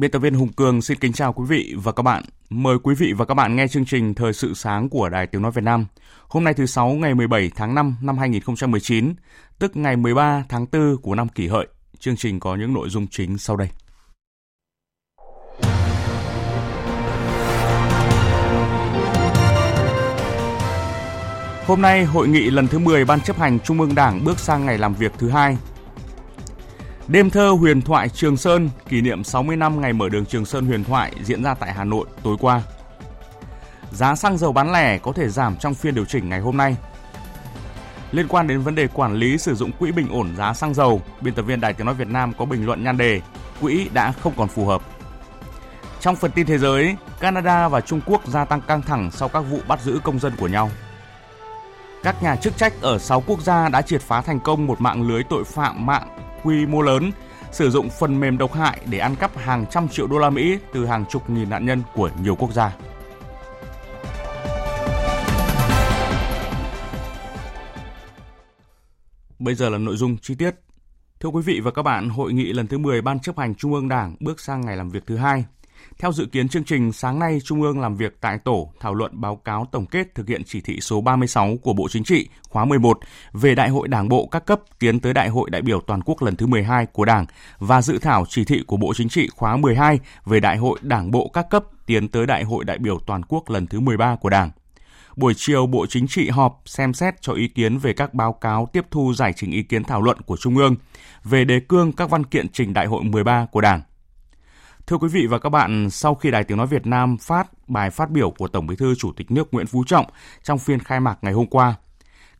Biên tập viên Hùng Cường xin kính chào quý vị và các bạn. Mời quý vị và các bạn nghe chương trình Thời sự sáng của Đài Tiếng Nói Việt Nam. Hôm nay thứ 6 ngày 17 tháng 5 năm 2019, tức ngày 13 tháng 4 của năm Kỷ Hợi. Chương trình có những nội dung chính sau đây. Hôm nay, hội nghị lần thứ 10 Ban chấp hành Trung ương Đảng bước sang ngày làm việc thứ 2. Đêm thơ huyền thoại Trường Sơn kỷ niệm 60 năm ngày mở đường Trường Sơn huyền thoại diễn ra tại Hà Nội tối qua. Giá xăng dầu bán lẻ có thể giảm trong phiên điều chỉnh ngày hôm nay. Liên quan đến vấn đề quản lý sử dụng quỹ bình ổn giá xăng dầu, biên tập viên Đài Tiếng Nói Việt Nam có bình luận nhan đề "Quỹ đã không còn phù hợp". Trong phần tin thế giới, Canada và Trung Quốc gia tăng căng thẳng sau các vụ bắt giữ công dân của nhau. Các nhà chức trách ở 6 quốc gia đã triệt phá thành công một mạng lưới tội phạm mạng quy mô lớn, sử dụng phần mềm độc hại để ăn cắp hàng trăm triệu đô la Mỹ từ hàng chục nghìn nạn nhân của nhiều quốc gia. Bây giờ là nội dung chi tiết. Thưa quý vị và các bạn, hội nghị lần thứ 10 Ban chấp hành Trung ương Đảng bước sang ngày làm việc thứ 2. Theo dự kiến chương trình, sáng nay Trung ương làm việc tại tổ thảo luận báo cáo tổng kết thực hiện chỉ thị số 36 của Bộ Chính trị khóa 11 về Đại hội Đảng bộ các cấp tiến tới Đại hội đại biểu toàn quốc lần thứ 12 của Đảng và dự thảo chỉ thị của Bộ Chính trị khóa 12 về Đại hội Đảng bộ các cấp tiến tới Đại hội đại biểu toàn quốc lần thứ 13 của Đảng. Buổi chiều, Bộ Chính trị họp xem xét cho ý kiến về các báo cáo tiếp thu giải trình ý kiến thảo luận của Trung ương về đề cương các văn kiện trình Đại hội 13 của Đảng. Thưa quý vị và các bạn, sau khi Đài Tiếng Nói Việt Nam phát bài phát biểu của Tổng Bí thư Chủ tịch nước Nguyễn Phú Trọng trong phiên khai mạc ngày hôm qua,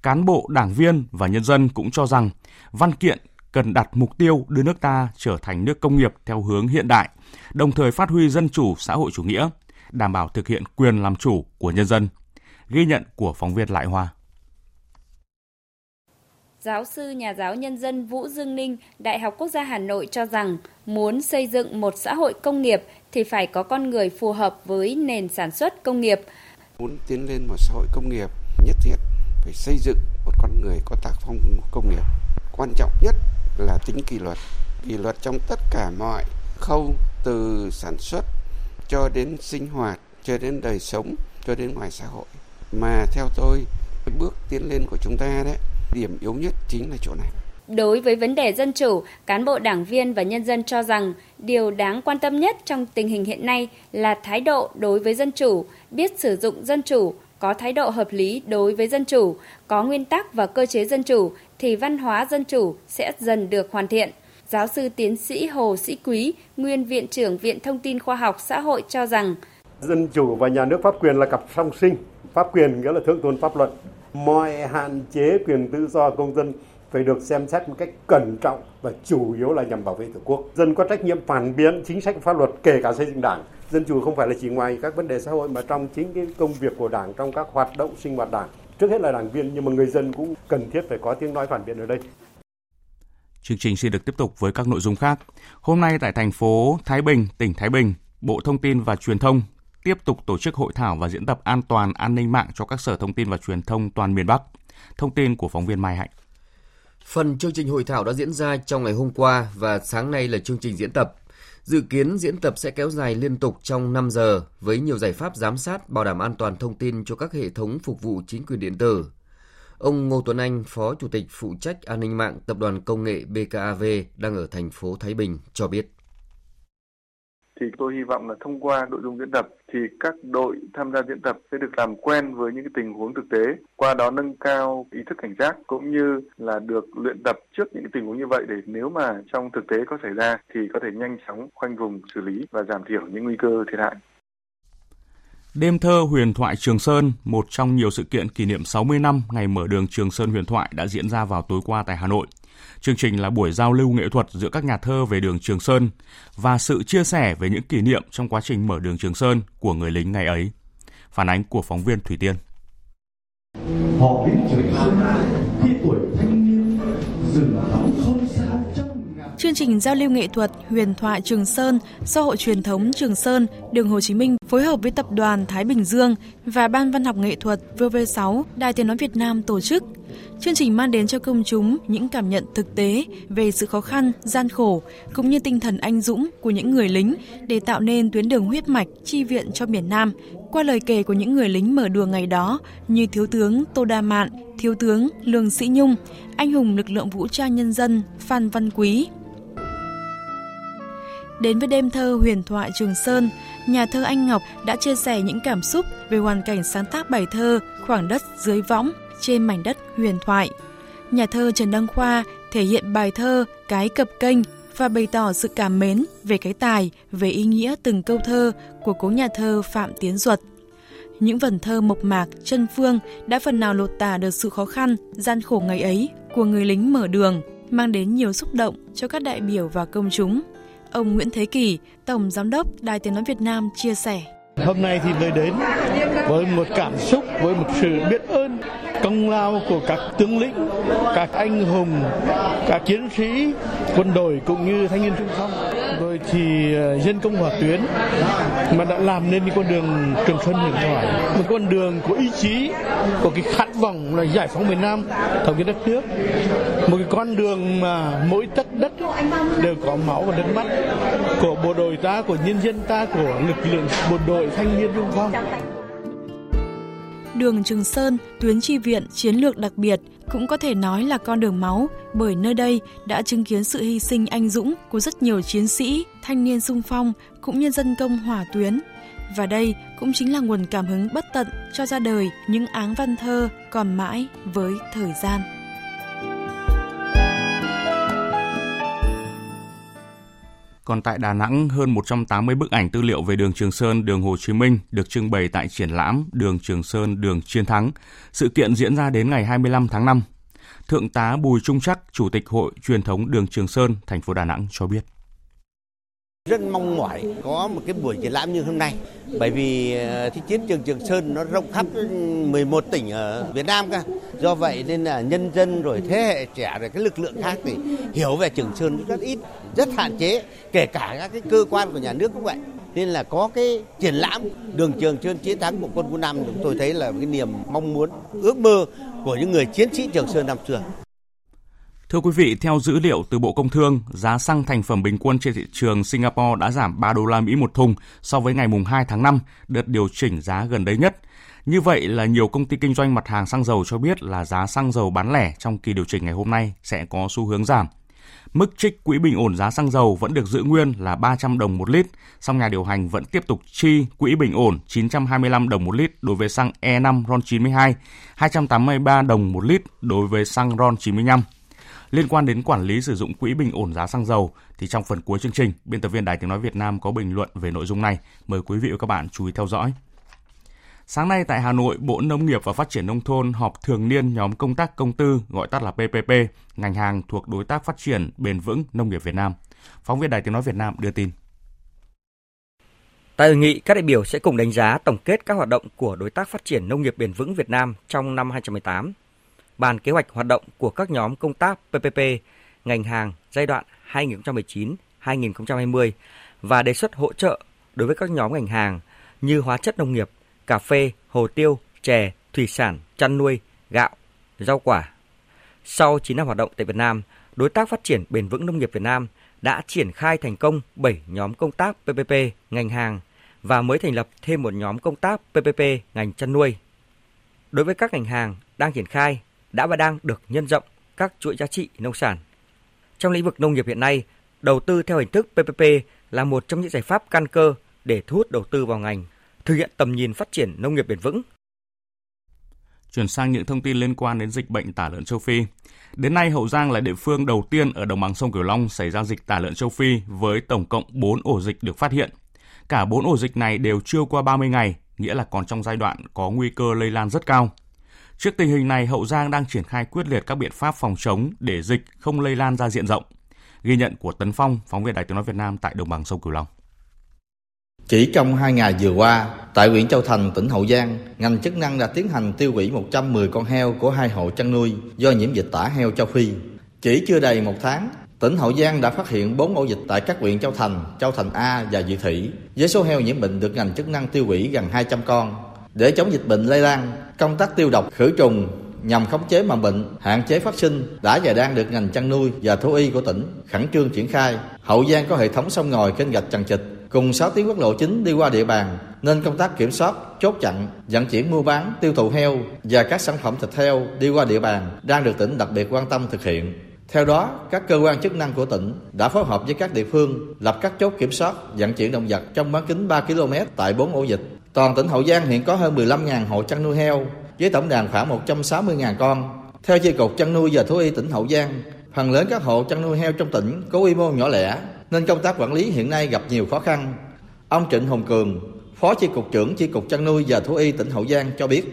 cán bộ, đảng viên và nhân dân cũng cho rằng văn kiện cần đặt mục tiêu đưa nước ta trở thành nước công nghiệp theo hướng hiện đại, đồng thời phát huy dân chủ xã hội chủ nghĩa, đảm bảo thực hiện quyền làm chủ của nhân dân. Ghi nhận của phóng viên Lại Hoa. Giáo sư nhà giáo nhân dân Vũ Dương Ninh, Đại học Quốc gia Hà Nội cho rằng muốn xây dựng một xã hội công nghiệp thì phải có con người phù hợp với nền sản xuất công nghiệp. Muốn tiến lên một xã hội công nghiệp, nhất thiết phải xây dựng một con người có tác phong công nghiệp. Quan trọng nhất là tính kỷ luật. Kỷ luật trong tất cả mọi khâu, từ sản xuất cho đến sinh hoạt, cho đến đời sống, cho đến ngoài xã hội. Mà theo tôi, bước tiến lên của chúng ta đấy, điểm yếu nhất chính là chỗ này. Đối với vấn đề dân chủ, cán bộ đảng viên và nhân dân cho rằng điều đáng quan tâm nhất trong tình hình hiện nay là thái độ đối với dân chủ, biết sử dụng dân chủ, có thái độ hợp lý đối với dân chủ, có nguyên tắc và cơ chế dân chủ thì văn hóa dân chủ sẽ dần được hoàn thiện. Giáo sư tiến sĩ Hồ Sĩ Quý, nguyên Viện trưởng Viện Thông tin Khoa học Xã hội cho rằng dân chủ và nhà nước pháp quyền là cặp song sinh. Pháp quyền nghĩa là thượng tôn pháp luật. Mọi hạn chế quyền tự do công dân phải được xem xét một cách cẩn trọng và chủ yếu là nhằm bảo vệ Tổ quốc. Dân có trách nhiệm phản biện chính sách pháp luật, kể cả xây dựng Đảng. Dân chủ không phải là chỉ ngoài các vấn đề xã hội mà trong chính cái công việc của Đảng, trong các hoạt động sinh hoạt Đảng. Trước hết là đảng viên nhưng mà người dân cũng cần thiết phải có tiếng nói phản biện ở đây. Chương trình xin được tiếp tục với các nội dung khác. Hôm nay tại thành phố Thái Bình, tỉnh Thái Bình, Bộ Thông tin và Truyền thông tiếp tục tổ chức hội thảo và diễn tập an toàn an ninh mạng cho các sở thông tin và truyền thông toàn miền Bắc. Thông tin của phóng viên Mai Hạnh. Phần chương trình hội thảo đã diễn ra trong ngày hôm qua và sáng nay là chương trình diễn tập. Dự kiến diễn tập sẽ kéo dài liên tục trong 5 giờ với nhiều giải pháp giám sát bảo đảm an toàn thông tin cho các hệ thống phục vụ chính quyền điện tử. Ông Ngô Tuấn Anh, Phó Chủ tịch phụ trách an ninh mạng Tập đoàn Công nghệ BKAV đang ở thành phố Thái Bình cho biết. thì tôi hy vọng là thông qua nội dung diễn tập thì các đội tham gia diễn tập sẽ được làm quen với những cái tình huống thực tế, qua đó nâng cao ý thức cảnh giác cũng như là được luyện tập trước những tình huống như vậy để nếu mà trong thực tế có xảy ra thì có thể nhanh chóng khoanh vùng xử lý và giảm thiểu những nguy cơ thiệt hại. Đêm thơ huyền thoại Trường Sơn, một trong nhiều sự kiện kỷ niệm 60 năm ngày mở đường Trường Sơn huyền thoại đã diễn ra vào tối qua tại Hà Nội. Chương trình là buổi giao lưu nghệ thuật giữa các nhà thơ về đường Trường Sơn và sự chia sẻ về những kỷ niệm trong quá trình mở đường Trường Sơn của người lính ngày ấy. Phản ánh của phóng viên Thủy Tiên. Chương trình giao lưu nghệ thuật huyền thoại Trường Sơn do Hội Truyền thống Trường Sơn, đường Hồ Chí Minh phối hợp với Tập đoàn Thái Bình Dương và Ban Văn học Nghệ thuật VV6, Đài Tiếng nói Việt Nam tổ chức. Chương trình mang đến cho công chúng những cảm nhận thực tế về sự khó khăn, gian khổ cũng như tinh thần anh dũng của những người lính để tạo nên tuyến đường huyết mạch chi viện cho miền Nam. Qua lời kể của những người lính mở đường ngày đó như Thiếu tướng Tô Đa Mạn, Thiếu tướng Lương Sĩ Nhung, anh hùng lực lượng vũ trang nhân dân Phan Văn Quý. Đến với đêm thơ huyền thoại Trường Sơn, nhà thơ Anh Ngọc đã chia sẻ những cảm xúc về hoàn cảnh sáng tác bài thơ Khoảng đất dưới võng trên mảnh đất huyền thoại. Nhà thơ Trần Đăng Khoa thể hiện bài thơ Cái Cập Kênh và bày tỏ sự cảm mến về cái tài, về ý nghĩa từng câu thơ của cố nhà thơ Phạm Tiến Duật. Những vần thơ mộc mạc, chân phương đã phần nào lột tả được sự khó khăn, gian khổ ngày ấy của người lính mở đường, mang đến nhiều xúc động cho các đại biểu và công chúng. Ông Nguyễn Thế Kỳ, Tổng Giám đốc Đài Tiếng nói Việt Nam chia sẻ. Hôm nay thì tôi đến với một cảm xúc, với một sự biết ơn công lao của các tướng lĩnh, các anh hùng, các chiến sĩ, quân đội cũng như thanh niên sung phong. Rồi thì dân công hỏa tuyến mà đã làm nên con đường Trường Sơn huyền thoại. Một con đường của ý chí, của cái khát vọng là giải phóng miền Nam, thống nhất đất nước. Một cái con đường mà mỗi tấc đất đều có máu và nước mắt của bộ đội ta, của nhân dân ta, của lực lượng bộ đội thanh niên sung phong. Đường Trường Sơn, tuyến chi viện chiến lược đặc biệt, cũng có thể nói là con đường máu, bởi nơi đây đã chứng kiến sự hy sinh anh dũng của rất nhiều chiến sĩ, thanh niên xung phong cũng như dân công hỏa tuyến. Và đây cũng chính là nguồn cảm hứng bất tận cho ra đời những áng văn thơ còn mãi với thời gian. Còn tại Đà Nẵng, hơn 180 bức ảnh tư liệu về đường Trường Sơn, đường Hồ Chí Minh được trưng bày tại triển lãm Đường Trường Sơn, Đường Chiến Thắng. Sự kiện diễn ra đến ngày 25 tháng 5. Thượng tá Bùi Trung Trắc, Chủ tịch Hội Truyền thống Đường Trường Sơn, thành phố Đà Nẵng cho biết. Rất mong mỏi có một cái buổi triển lãm như hôm nay, bởi vì cái chiến trường Trường Sơn nó rộng khắp 11 tỉnh ở Việt Nam cả. Do vậy nên là nhân dân rồi thế hệ trẻ rồi cái lực lượng khác thì hiểu về Trường Sơn rất ít, rất hạn chế, kể cả các cái cơ quan của nhà nước cũng vậy. Nên là có cái triển lãm Đường Trường Sơn Chiến Thắng của quân khu 5, chúng tôi thấy là cái niềm mong muốn, ước mơ của những người chiến sĩ Trường Sơn năm xưa. Thưa quý vị, theo dữ liệu từ Bộ Công Thương, giá xăng thành phẩm bình quân trên thị trường Singapore đã giảm $3 một thùng so với ngày 2 tháng 5, đợt điều chỉnh giá gần đây nhất. Như vậy là nhiều công ty kinh doanh mặt hàng xăng dầu cho biết là giá xăng dầu bán lẻ trong kỳ điều chỉnh ngày hôm nay sẽ có xu hướng giảm. Mức trích quỹ bình ổn giá xăng dầu vẫn được giữ nguyên là 300 đồng một lít, song nhà điều hành vẫn tiếp tục chi quỹ bình ổn 925 đồng một lít đối với xăng E5 RON92, 283 đồng một lít đối với xăng RON95. Liên quan đến quản lý sử dụng quỹ bình ổn giá xăng dầu, thì trong phần cuối chương trình, biên tập viên Đài Tiếng nói Việt Nam có bình luận về nội dung này. Mời quý vị và các bạn chú ý theo dõi. Sáng nay tại Hà Nội, Bộ Nông nghiệp và Phát triển Nông thôn họp thường niên nhóm công tác công tư, gọi tắt là PPP, ngành hàng thuộc đối tác phát triển bền vững nông nghiệp Việt Nam. Phóng viên Đài Tiếng nói Việt Nam đưa tin. Tại hội nghị, các đại biểu sẽ cùng đánh giá tổng kết các hoạt động của đối tác phát triển nông nghiệp bền vững Việt Nam trong năm 2018. Bàn kế hoạch hoạt động của các nhóm công tác PPP, ngành hàng giai đoạn 2019-2020 và đề xuất hỗ trợ đối với các nhóm ngành hàng như hóa chất nông nghiệp, cà phê, hồ tiêu, chè, thủy sản, chăn nuôi, gạo, rau quả. Sau 9 năm hoạt động tại Việt Nam, đối tác phát triển bền vững nông nghiệp Việt Nam đã triển khai thành công 7 nhóm công tác PPP, ngành hàng và mới thành lập thêm một nhóm công tác PPP, ngành chăn nuôi. Đối với các ngành hàng đang triển khai, đã và đang được nhân rộng các chuỗi giá trị nông sản. Trong lĩnh vực nông nghiệp hiện nay, đầu tư theo hình thức PPP là một trong những giải pháp căn cơ để thu hút đầu tư vào ngành, thực hiện tầm nhìn phát triển nông nghiệp bền vững. Chuyển sang những thông tin liên quan đến dịch bệnh tả lợn châu Phi. Đến nay, Hậu Giang là địa phương đầu tiên ở đồng bằng sông Cửu Long xảy ra dịch tả lợn châu Phi với tổng cộng 4 ổ dịch được phát hiện. Cả 4 ổ dịch này đều chưa qua 30 ngày, nghĩa là còn trong giai đoạn có nguy cơ lây lan rất cao. Trước tình hình này, Hậu Giang đang triển khai quyết liệt các biện pháp phòng chống để dịch không lây lan ra diện rộng. Ghi nhận của Tấn Phong, phóng viên Đài Tiếng nói Việt Nam tại đồng bằng sông Cửu Long. Chỉ trong 2 ngày vừa qua, tại huyện Châu Thành, tỉnh Hậu Giang, ngành chức năng đã tiến hành tiêu hủy 110 con heo của 2 hộ chăn nuôi do nhiễm dịch tả heo châu Phi. Chỉ chưa đầy 1 tháng, tỉnh Hậu Giang đã phát hiện 4 ổ dịch tại các huyện Châu Thành A và Dự Thủy, với số heo nhiễm bệnh được ngành chức năng tiêu hủy gần 200 con. Để chống dịch bệnh lây lan, công tác tiêu độc khử trùng nhằm khống chế mầm bệnh, hạn chế phát sinh đã và đang được ngành chăn nuôi và thú y của tỉnh khẩn trương triển khai. Hậu Giang có hệ thống sông ngòi, kênh rạch chằng chịt cùng 6 tiếng quốc lộ chính đi qua địa bàn, nên công tác kiểm soát, chốt chặn, vận chuyển mua bán, tiêu thụ heo và các sản phẩm thịt heo đi qua địa bàn đang được tỉnh đặc biệt quan tâm thực hiện. Theo đó, các cơ quan chức năng của tỉnh đã phối hợp với các địa phương lập các chốt kiểm soát, vận chuyển động vật trong bán kính 3 km tại 4 ổ dịch. Toàn tỉnh Hậu Giang hiện có hơn 15.000 hộ chăn nuôi heo, với tổng đàn khoảng 160.000 con. Theo Chi cục Chăn nuôi và Thú y tỉnh Hậu Giang, phần lớn các hộ chăn nuôi heo trong tỉnh có quy mô nhỏ lẻ, nên công tác quản lý hiện nay gặp nhiều khó khăn. Ông Trịnh Hùng Cường, Phó Chi cục trưởng Chi cục Chăn nuôi và Thú y tỉnh Hậu Giang cho biết.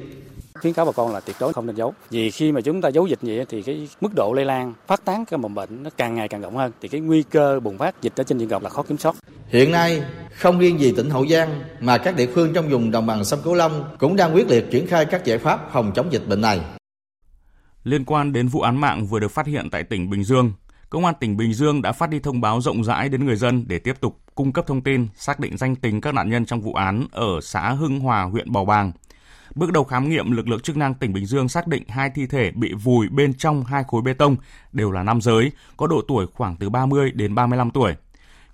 Khuyến cáo bà con là tuyệt đối không nên giấu, vì khi mà chúng ta giấu dịch vậy thì cái mức độ lây lan, phát tán các mầm bệnh nó càng ngày càng rộng hơn, thì cái nguy cơ bùng phát dịch ở trên diện rộng là khó kiểm soát. Hiện nay, không riêng gì tỉnh Hậu Giang mà các địa phương trong vùng đồng bằng sông Cửu Long cũng đang quyết liệt triển khai các giải pháp phòng chống dịch bệnh này. Liên quan đến vụ án mạng vừa được phát hiện tại tỉnh Bình Dương, Công an tỉnh Bình Dương đã phát đi thông báo rộng rãi đến người dân để tiếp tục cung cấp thông tin, xác định danh tính các nạn nhân trong vụ án ở xã Hưng Hòa, huyện Bào Bàng. Bước đầu khám nghiệm, lực lượng chức năng tỉnh Bình Dương xác định 2 thi thể bị vùi bên trong 2 khối bê tông đều là nam giới, có độ tuổi khoảng từ 30 đến 35 tuổi.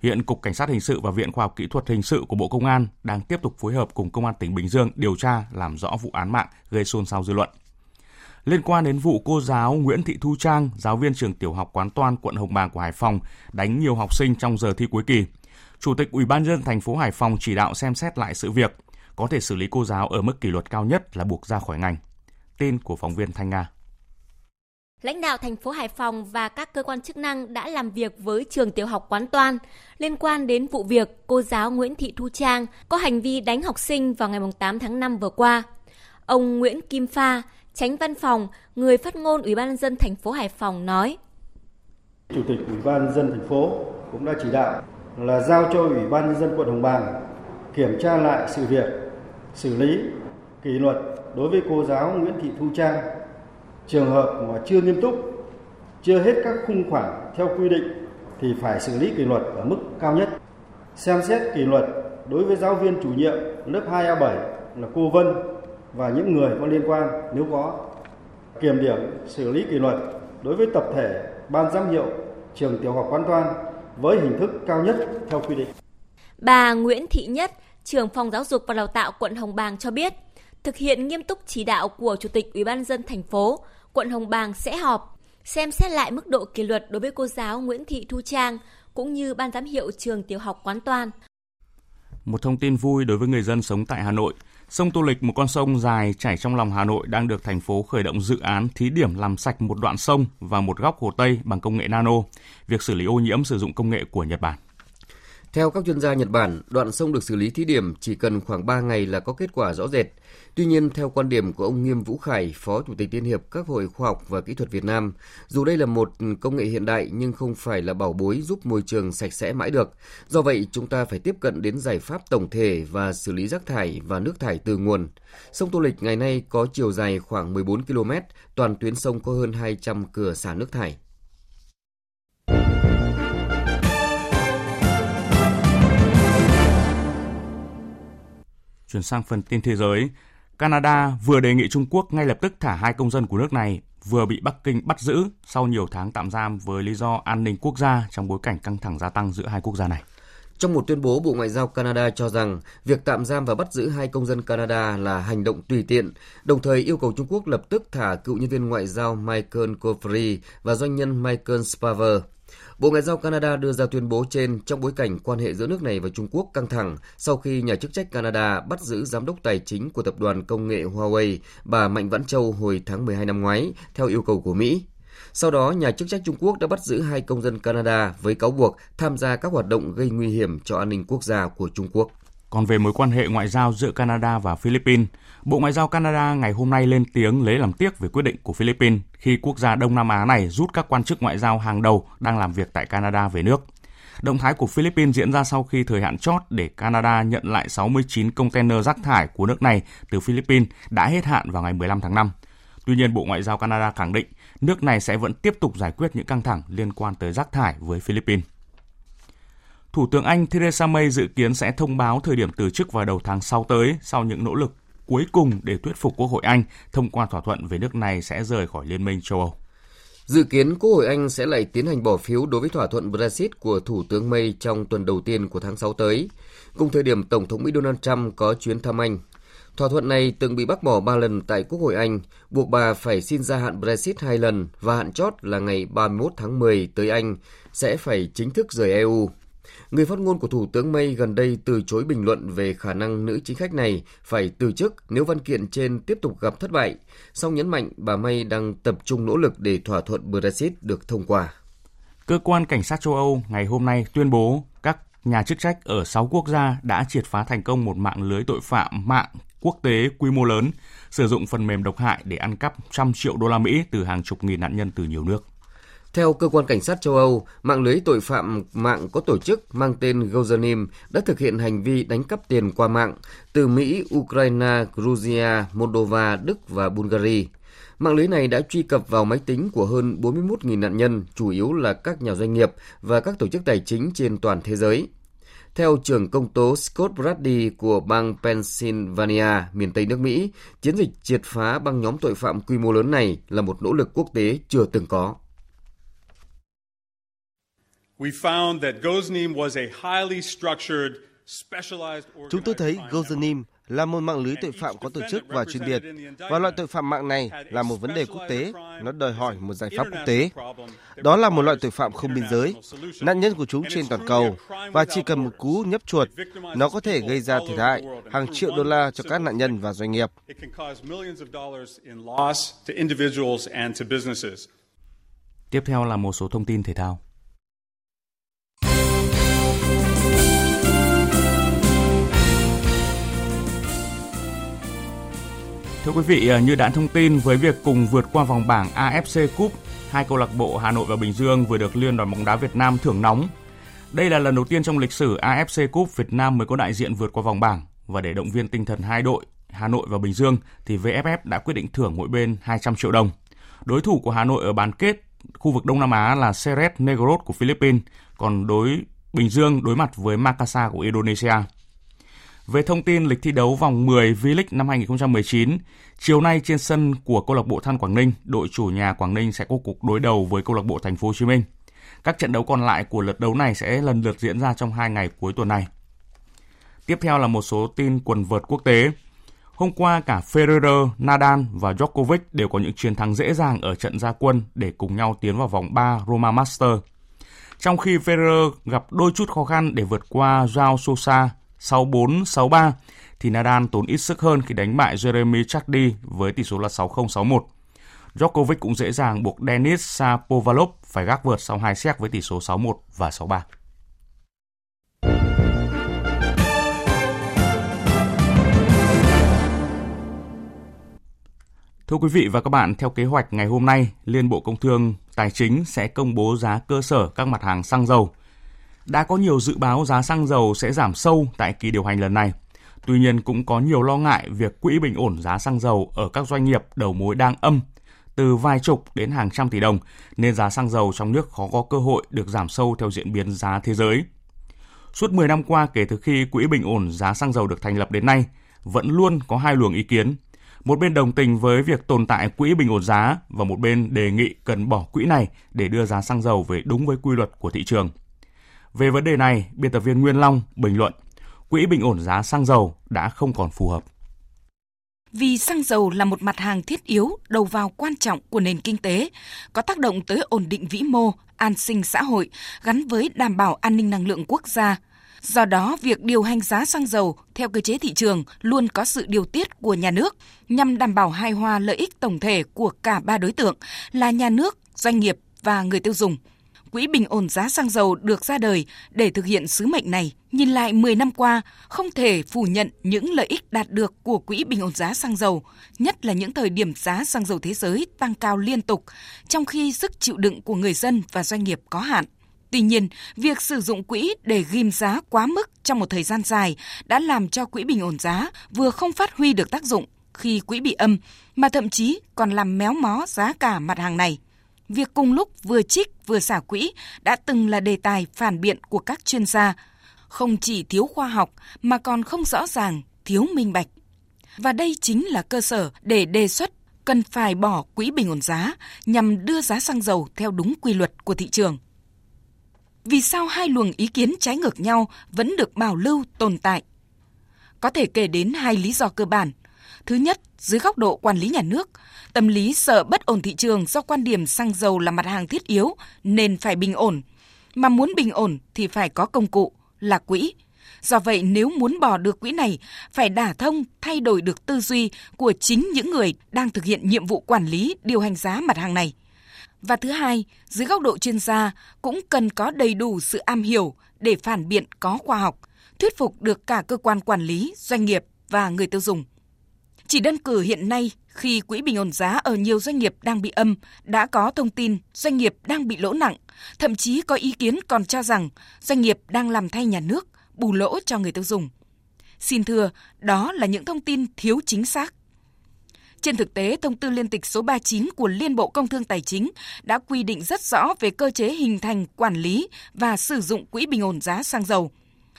Hiện Cục Cảnh sát Hình sự và Viện Khoa học Kỹ thuật Hình sự của Bộ Công an đang tiếp tục phối hợp cùng Công an tỉnh Bình Dương điều tra làm rõ vụ án mạng gây xôn xao dư luận. Liên quan đến vụ cô giáo Nguyễn Thị Thu Trang, giáo viên trường tiểu học Quán Toan, quận Hồng Bàng của Hải Phòng, đánh nhiều học sinh trong giờ thi cuối kỳ, Chủ tịch Ủy ban nhân dân thành phố Hải Phòng chỉ đạo xem xét lại sự việc, có thể xử lý cô giáo ở mức kỷ luật cao nhất là buộc ra khỏi ngành. Tin của phóng viên Thanh Nga. Lãnh đạo thành phố Hải Phòng và các cơ quan chức năng đã làm việc với trường tiểu học Quán Toan liên quan đến vụ việc cô giáo Nguyễn Thị Thu Trang có hành vi đánh học sinh vào ngày 8 tháng 5 vừa qua. Ông Nguyễn Kim Pha, Chánh Văn phòng, người phát ngôn Ủy ban nhân dân thành phố Hải Phòng nói: Chủ tịch Ủy ban nhân dân thành phố cũng đã chỉ đạo là giao cho Ủy ban nhân dân quận Hồng Bàng kiểm tra lại sự việc, xử lý kỷ luật đối với cô giáo Nguyễn Thị Thu Trang trường hợp mà chưa nghiêm túc, chưa hết các khung khoảng theo quy định thì phải xử lý kỷ luật ở mức cao nhất. Xem xét kỷ luật đối với giáo viên chủ nhiệm lớp 2A7 là cô Vân và những người có liên quan nếu có. Kiểm điểm xử lý kỷ luật đối với tập thể ban giám hiệu trường tiểu học Quán Toan với hình thức cao nhất theo quy định. Bà Nguyễn Thị Nhất, trưởng phòng giáo dục và đào tạo quận Hồng Bàng cho biết, thực hiện nghiêm túc chỉ đạo của Chủ tịch Ủy ban nhân dân thành phố, quận Hồng Bàng sẽ họp, xem xét lại mức độ kỷ luật đối với cô giáo Nguyễn Thị Thu Trang cũng như ban giám hiệu trường tiểu học Quán Toan. Một thông tin vui đối với người dân sống tại Hà Nội. Sông Tô Lịch, một con sông dài chảy trong lòng Hà Nội, đang được thành phố khởi động dự án thí điểm làm sạch một đoạn sông và một góc hồ Tây bằng công nghệ nano, việc xử lý ô nhiễm sử dụng công nghệ của Nhật Bản. Theo các chuyên gia Nhật Bản, đoạn sông được xử lý thí điểm chỉ cần khoảng 3 ngày là có kết quả rõ rệt. Tuy nhiên, theo quan điểm của ông Nghiêm Vũ Khải, Phó Chủ tịch Liên hiệp các Hội Khoa học và Kỹ thuật Việt Nam, dù đây là một công nghệ hiện đại nhưng không phải là bảo bối giúp môi trường sạch sẽ mãi được. Do vậy, chúng ta phải tiếp cận đến giải pháp tổng thể và xử lý rác thải và nước thải từ nguồn. Sông Tô Lịch ngày nay có chiều dài khoảng 14 km, toàn tuyến sông có hơn 200 cửa xả nước thải. Chuyển sang phần tin thế giới, Canada vừa đề nghị Trung Quốc ngay lập tức thả 2 công dân của nước này vừa bị Bắc Kinh bắt giữ sau nhiều tháng tạm giam với lý do an ninh quốc gia trong bối cảnh căng thẳng gia tăng giữa hai quốc gia này. Trong một tuyên bố, Bộ Ngoại giao Canada cho rằng việc tạm giam và bắt giữ 2 công dân Canada là hành động tùy tiện, đồng thời yêu cầu Trung Quốc lập tức thả cựu nhân viên ngoại giao Michael Kovrig và doanh nhân Michael Spavor. Bộ Ngoại giao Canada đưa ra tuyên bố trên trong bối cảnh quan hệ giữa nước này và Trung Quốc căng thẳng sau khi nhà chức trách Canada bắt giữ giám đốc tài chính của tập đoàn công nghệ Huawei, bà Mạnh Văn Châu hồi tháng 12 năm ngoái, theo yêu cầu của Mỹ. Sau đó, nhà chức trách Trung Quốc đã bắt giữ 2 công dân Canada với cáo buộc tham gia các hoạt động gây nguy hiểm cho an ninh quốc gia của Trung Quốc. Còn về mối quan hệ ngoại giao giữa Canada và Philippines, Bộ Ngoại giao Canada ngày hôm nay lên tiếng lấy làm tiếc về quyết định của Philippines khi quốc gia Đông Nam Á này rút các quan chức ngoại giao hàng đầu đang làm việc tại Canada về nước. Động thái của Philippines diễn ra sau khi thời hạn chót để Canada nhận lại 69 container rác thải của nước này từ Philippines đã hết hạn vào ngày 15 tháng 5. Tuy nhiên, Bộ Ngoại giao Canada khẳng định nước này sẽ vẫn tiếp tục giải quyết những căng thẳng liên quan tới rác thải với Philippines. Thủ tướng Anh Theresa May dự kiến sẽ thông báo thời điểm từ chức vào đầu tháng 6 tới sau những nỗ lực cuối cùng để thuyết phục Quốc hội Anh thông qua thỏa thuận về nước này sẽ rời khỏi Liên minh châu Âu. Dự kiến Quốc hội Anh sẽ lại tiến hành bỏ phiếu đối với thỏa thuận Brexit của Thủ tướng May trong tuần đầu tiên của tháng 6 tới, cùng thời điểm Tổng thống Mỹ Donald Trump có chuyến thăm Anh. Thỏa thuận này từng bị bác bỏ 3 lần tại Quốc hội Anh, buộc bà phải xin gia hạn Brexit 2 lần và hạn chót là ngày 31 tháng 10 tới Anh sẽ phải chính thức rời EU. Người phát ngôn của Thủ tướng May gần đây từ chối bình luận về khả năng nữ chính khách này phải từ chức nếu văn kiện trên tiếp tục gặp thất bại, song nhấn mạnh bà May đang tập trung nỗ lực để thỏa thuận Brexit được thông qua. Cơ quan Cảnh sát châu Âu ngày hôm nay tuyên bố các nhà chức trách ở 6 quốc gia đã triệt phá thành công một mạng lưới tội phạm mạng quốc tế quy mô lớn, sử dụng phần mềm độc hại để ăn cắp $100 triệu từ hàng chục nghìn nạn nhân từ nhiều nước. Theo Cơ quan Cảnh sát châu Âu, mạng lưới tội phạm mạng có tổ chức mang tên Gozanim đã thực hiện hành vi đánh cắp tiền qua mạng từ Mỹ, Ukraine, Georgia, Moldova, Đức và Bulgaria. Mạng lưới này đã truy cập vào máy tính của hơn 41.000 nạn nhân, chủ yếu là các nhà doanh nghiệp và các tổ chức tài chính trên toàn thế giới. Theo trưởng công tố Scott Brady của bang Pennsylvania, miền Tây nước Mỹ, chiến dịch triệt phá băng nhóm tội phạm quy mô lớn này là một nỗ lực quốc tế chưa từng có. Chúng tôi thấy Gozanim là một mạng lưới tội phạm có tổ chức và chuyên biệt, và loại tội phạm mạng này là một vấn đề quốc tế, nó đòi hỏi một giải pháp quốc tế. Đó là một loại tội phạm không biên giới, nạn nhân của chúng trên toàn cầu, và chỉ cần một cú nhấp chuột, nó có thể gây ra thiệt hại hàng triệu đô la cho các nạn nhân và doanh nghiệp. Tiếp theo là một số thông tin thể thao. Thưa quý vị, như đã thông tin, với việc cùng vượt qua vòng bảng AFC Cup, hai câu lạc bộ Hà Nội và Bình Dương vừa được Liên đoàn bóng đá Việt Nam thưởng nóng. Đây là lần đầu tiên trong lịch sử AFC Cup Việt Nam mới có đại diện vượt qua vòng bảng, và để động viên tinh thần hai đội Hà Nội và Bình Dương thì VFF đã quyết định thưởng mỗi bên 200 triệu đồng. Đối thủ của Hà Nội ở bán kết khu vực Đông Nam Á là Ceres Negros của Philippines, còn Bình Dương đối mặt với Makassar của Indonesia. Về thông tin lịch thi đấu vòng 10 V-League năm 2019, chiều nay trên sân của câu lạc bộ Than Quảng Ninh, đội chủ nhà Quảng Ninh sẽ có cuộc đối đầu với câu lạc bộ Thành phố Hồ Chí Minh. Các trận đấu còn lại của lượt đấu này sẽ lần lượt diễn ra trong 2 ngày cuối tuần này. Tiếp theo là một số tin quần vợt quốc tế. Hôm qua cả Federer, Nadal và Djokovic đều có những chiến thắng dễ dàng ở trận ra quân để cùng nhau tiến vào vòng 3 Roma Masters. Trong khi Federer gặp đôi chút khó khăn để vượt qua Joao Sousa 6-4, 6-3, thì Nadal tốn ít sức hơn khi đánh bại Jeremy Chardy với tỷ số là 6-0, 6-1. Djokovic cũng dễ dàng buộc Denis Sapovalov phải gác vượt sau 2 set với tỷ số 6-1 và 6-3. Thưa quý vị và các bạn, theo kế hoạch ngày hôm nay, Liên Bộ Công Thương Tài chính sẽ công bố giá cơ sở các mặt hàng xăng dầu. Đã có nhiều dự báo giá xăng dầu sẽ giảm sâu tại kỳ điều hành lần này. Tuy nhiên cũng có nhiều lo ngại việc quỹ bình ổn giá xăng dầu ở các doanh nghiệp đầu mối đang âm từ vài chục đến hàng trăm tỷ đồng, nên giá xăng dầu trong nước khó có cơ hội được giảm sâu theo diễn biến giá thế giới. Suốt 10 năm qua kể từ khi quỹ bình ổn giá xăng dầu được thành lập đến nay, vẫn luôn có hai luồng ý kiến. Một bên đồng tình với việc tồn tại quỹ bình ổn giá và một bên đề nghị cần bỏ quỹ này để đưa giá xăng dầu về đúng với quy luật của thị trường. Về vấn đề này, biên tập viên Nguyễn Long bình luận, quỹ bình ổn giá xăng dầu đã không còn phù hợp. Vì xăng dầu là một mặt hàng thiết yếu, đầu vào quan trọng của nền kinh tế, có tác động tới ổn định vĩ mô, an sinh xã hội, gắn với đảm bảo an ninh năng lượng quốc gia. Do đó, việc điều hành giá xăng dầu theo cơ chế thị trường luôn có sự điều tiết của nhà nước nhằm đảm bảo hài hòa lợi ích tổng thể của cả ba đối tượng là nhà nước, doanh nghiệp và người tiêu dùng. Quỹ bình ổn giá xăng dầu được ra đời để thực hiện sứ mệnh này. Nhìn lại 10 năm qua, không thể phủ nhận những lợi ích đạt được của Quỹ bình ổn giá xăng dầu, nhất là những thời điểm giá xăng dầu thế giới tăng cao liên tục, trong khi sức chịu đựng của người dân và doanh nghiệp có hạn. Tuy nhiên, việc sử dụng quỹ để ghim giá quá mức trong một thời gian dài đã làm cho Quỹ bình ổn giá vừa không phát huy được tác dụng khi quỹ bị âm, mà thậm chí còn làm méo mó giá cả mặt hàng này. Việc cùng lúc vừa trích vừa xả quỹ đã từng là đề tài phản biện của các chuyên gia, không chỉ thiếu khoa học mà còn không rõ ràng, thiếu minh bạch. Và đây chính là cơ sở để đề xuất cần phải bỏ Quỹ bình ổn giá nhằm đưa giá xăng dầu theo đúng quy luật của thị trường. Vì sao hai luồng ý kiến trái ngược nhau vẫn được bảo lưu tồn tại? Có thể kể đến hai lý do cơ bản. Thứ nhất, dưới góc độ quản lý nhà nước, tâm lý sợ bất ổn thị trường do quan điểm xăng dầu là mặt hàng thiết yếu nên phải bình ổn. Mà muốn bình ổn thì phải có công cụ, là quỹ. Do vậy nếu muốn bỏ được quỹ này, phải đả thông, thay đổi được tư duy của chính những người đang thực hiện nhiệm vụ quản lý, điều hành giá mặt hàng này. Và thứ hai, dưới góc độ chuyên gia cũng cần có đầy đủ sự am hiểu để phản biện có khoa học, thuyết phục được cả cơ quan quản lý, doanh nghiệp và người tiêu dùng. Chỉ đơn cử hiện nay, khi Quỹ bình ổn giá ở nhiều doanh nghiệp đang bị âm, đã có thông tin doanh nghiệp đang bị lỗ nặng, thậm chí có ý kiến còn cho rằng doanh nghiệp đang làm thay nhà nước, bù lỗ cho người tiêu dùng. Xin thưa, đó là những thông tin thiếu chính xác. Trên thực tế, Thông tư Liên tịch số 39 của Liên Bộ Công Thương Tài chính đã quy định rất rõ về cơ chế hình thành, quản lý và sử dụng Quỹ bình ổn giá xăng dầu.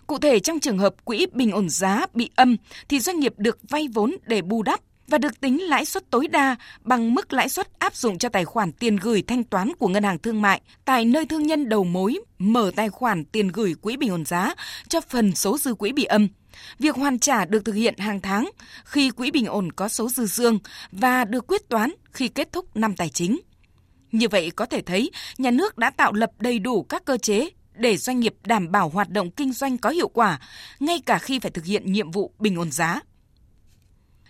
Cụ thể, trong trường hợp Quỹ bình ổn giá bị âm thì doanh nghiệp được vay vốn để bù đắp và được tính lãi suất tối đa bằng mức lãi suất áp dụng cho tài khoản tiền gửi thanh toán của ngân hàng thương mại tại nơi thương nhân đầu mối mở tài khoản tiền gửi Quỹ bình ổn giá cho phần số dư quỹ bị âm. Việc hoàn trả được thực hiện hàng tháng khi Quỹ bình ổn có số dư dương và được quyết toán khi kết thúc năm tài chính. Như vậy có thể thấy, nhà nước đã tạo lập đầy đủ các cơ chế để doanh nghiệp đảm bảo hoạt động kinh doanh có hiệu quả, ngay cả khi phải thực hiện nhiệm vụ bình ổn giá.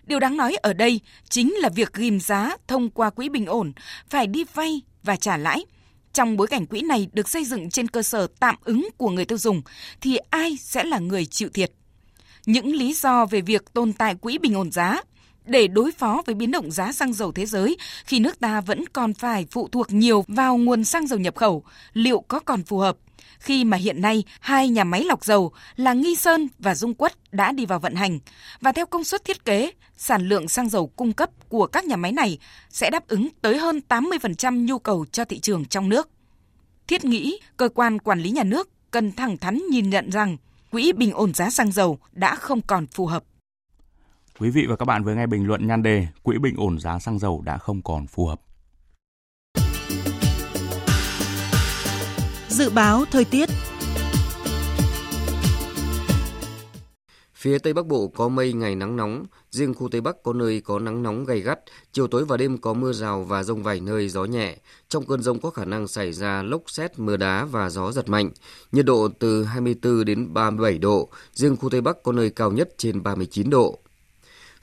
Điều đáng nói ở đây chính là việc ghim giá thông qua Quỹ bình ổn phải đi vay và trả lãi. Trong bối cảnh quỹ này được xây dựng trên cơ sở tạm ứng của người tiêu dùng, thì ai sẽ là người chịu thiệt? Những lý do về việc tồn tại Quỹ bình ổn giá để đối phó với biến động giá xăng dầu thế giới khi nước ta vẫn còn phải phụ thuộc nhiều vào nguồn xăng dầu nhập khẩu, liệu có còn phù hợp? Khi mà hiện nay, hai nhà máy lọc dầu là Nghi Sơn và Dung Quất đã đi vào vận hành và theo công suất thiết kế, sản lượng xăng dầu cung cấp của các nhà máy này sẽ đáp ứng tới hơn 80% nhu cầu cho thị trường trong nước. Thiết nghĩ, cơ quan quản lý nhà nước cần thẳng thắn nhìn nhận rằng Quỹ bình ổn giá xăng dầu đã không còn phù hợp. Quý vị và các bạn vừa nghe bình luận nhan đề Quỹ bình ổn giá xăng dầu đã không còn phù hợp. Dự báo thời tiết. Phía Tây Bắc Bộ có mây, ngày nắng nóng, riêng khu Tây Bắc có nơi có nắng nóng gay gắt, chiều tối và đêm có mưa rào và dông vài nơi, gió nhẹ. Trong cơn dông có khả năng xảy ra lốc sét, mưa đá và gió giật mạnh. Nhiệt độ từ 24 đến 37 độ, riêng khu Tây Bắc có nơi cao nhất trên 39 độ.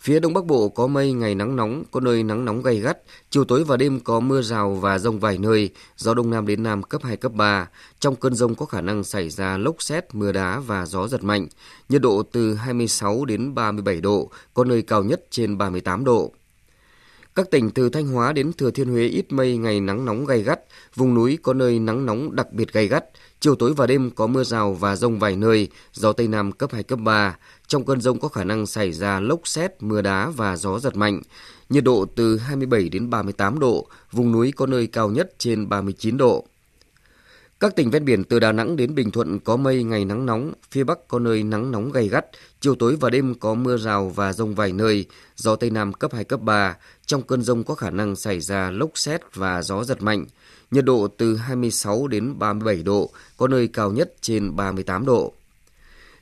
Phía Đông Bắc Bộ có mây, ngày nắng nóng, có nơi nắng nóng gay gắt, chiều tối và đêm có mưa rào và dông vài nơi, gió Đông Nam đến Nam cấp 2, cấp 3. Trong cơn dông có khả năng xảy ra lốc sét, mưa đá và gió giật mạnh, nhiệt độ từ 26 đến 37 độ, có nơi cao nhất trên 38 độ. Các tỉnh từ Thanh Hóa đến Thừa Thiên Huế ít mây, ngày nắng nóng gay gắt, vùng núi có nơi nắng nóng đặc biệt gay gắt, chiều tối và đêm có mưa rào và dông vài nơi, gió Tây Nam cấp 2, cấp 3. Trong cơn dông có khả năng xảy ra lốc sét, mưa đá và gió giật mạnh, nhiệt độ từ 27 đến 38 độ, vùng núi có nơi cao nhất trên 39 độ. Các tỉnh ven biển từ Đà Nẵng đến Bình Thuận có mây, ngày nắng nóng, phía Bắc có nơi nắng nóng gay gắt, chiều tối và đêm có mưa rào và dông vài nơi, gió Tây Nam cấp 2, cấp 3. Trong cơn dông có khả năng xảy ra lốc sét và gió giật mạnh, nhiệt độ từ 26 đến 37 độ, có nơi cao nhất trên 38 độ.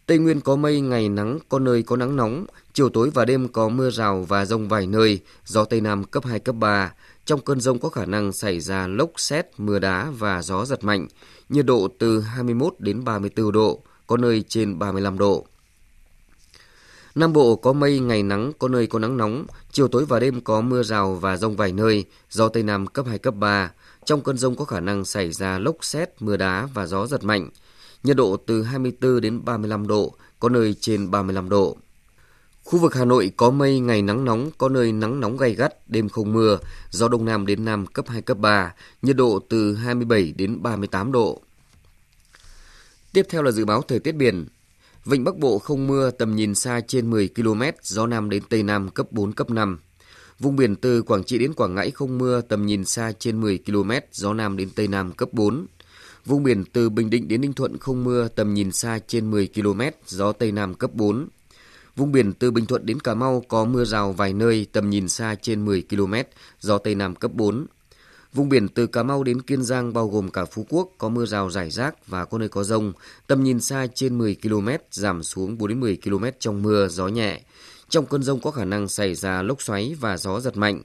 Tây Nguyên có mây, ngày nắng, có nơi có nắng nóng, chiều tối và đêm có mưa rào và dông vài nơi, gió Tây Nam cấp 2, cấp 3. Trong cơn dông có khả năng xảy ra lốc sét, mưa đá và gió giật mạnh, nhiệt độ từ 21 đến 34 độ, có nơi trên 35 độ. Nam Bộ có mây, ngày nắng, có nơi có nắng nóng, chiều tối và đêm có mưa rào và dông vài nơi, gió Tây Nam cấp 2, cấp 3. Trong cơn dông có khả năng xảy ra lốc sét, mưa đá và gió giật mạnh. Nhiệt độ từ 24 đến 35 độ, có nơi trên 35 độ. Khu vực Hà Nội có mây, ngày nắng nóng, có nơi nắng nóng gay gắt, đêm không mưa, gió Đông Nam đến Nam cấp 2, cấp 3, nhiệt độ từ 27 đến 38 độ. Tiếp theo là dự báo thời tiết biển. Vịnh Bắc Bộ không mưa, tầm nhìn xa trên 10 km, gió Nam đến Tây Nam cấp 4, cấp 5. Vùng biển từ Quảng Trị đến Quảng Ngãi không mưa, tầm nhìn xa trên 10 km, gió Nam đến Tây Nam cấp 4. Vùng biển từ Bình Định đến Ninh Thuận không mưa, tầm nhìn xa trên 10 km, gió Tây Nam cấp 4. Vùng biển từ Bình Thuận đến Cà Mau có mưa rào vài nơi, tầm nhìn xa trên 10 km, gió Tây Nam cấp 4. Vùng biển từ Cà Mau đến Kiên Giang bao gồm cả Phú Quốc có mưa rào rải rác và có nơi có dông, tầm nhìn xa trên 10 km, giảm xuống 4-10 km trong mưa, gió nhẹ. Trong cơn dông có khả năng xảy ra lốc xoáy và gió giật mạnh.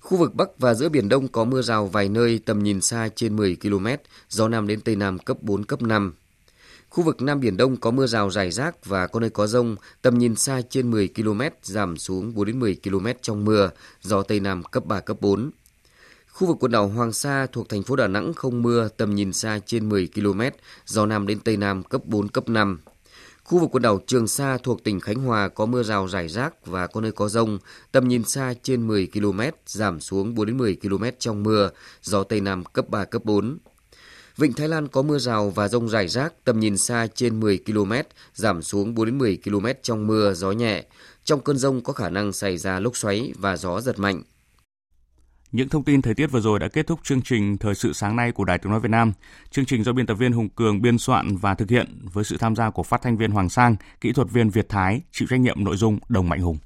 Khu vực Bắc và giữa Biển Đông có mưa rào vài nơi, tầm nhìn xa trên 10 km, gió Nam đến Tây Nam cấp 4, cấp 5. Khu vực Nam Biển Đông có mưa rào rải rác và có nơi có dông, tầm nhìn xa trên 10 km, giảm xuống 4-10 km trong mưa, gió Tây Nam cấp 3, cấp 4. Khu vực quần đảo Hoàng Sa thuộc thành phố Đà Nẵng không mưa, tầm nhìn xa trên 10 km, gió Nam đến Tây Nam cấp 4, cấp 5. Khu vực quần đảo Trường Sa thuộc tỉnh Khánh Hòa có mưa rào rải rác và có nơi có dông, tầm nhìn xa trên 10 km, giảm xuống 4-10 km trong mưa, gió Tây Nam cấp 3, cấp 4. Vịnh Thái Lan có mưa rào và dông rải rác, tầm nhìn xa trên 10 km, giảm xuống 4-10 km trong mưa, gió nhẹ. Trong cơn dông có khả năng xảy ra lốc xoáy và gió giật mạnh. Những thông tin thời tiết vừa rồi đã kết thúc chương trình Thời sự sáng nay của Đài Tiếng nói Việt Nam. Chương trình do biên tập viên Hùng Cường biên soạn và thực hiện với sự tham gia của phát thanh viên Hoàng Sang, kỹ thuật viên Việt Thái, chịu trách nhiệm nội dung Đồng Mạnh Hùng.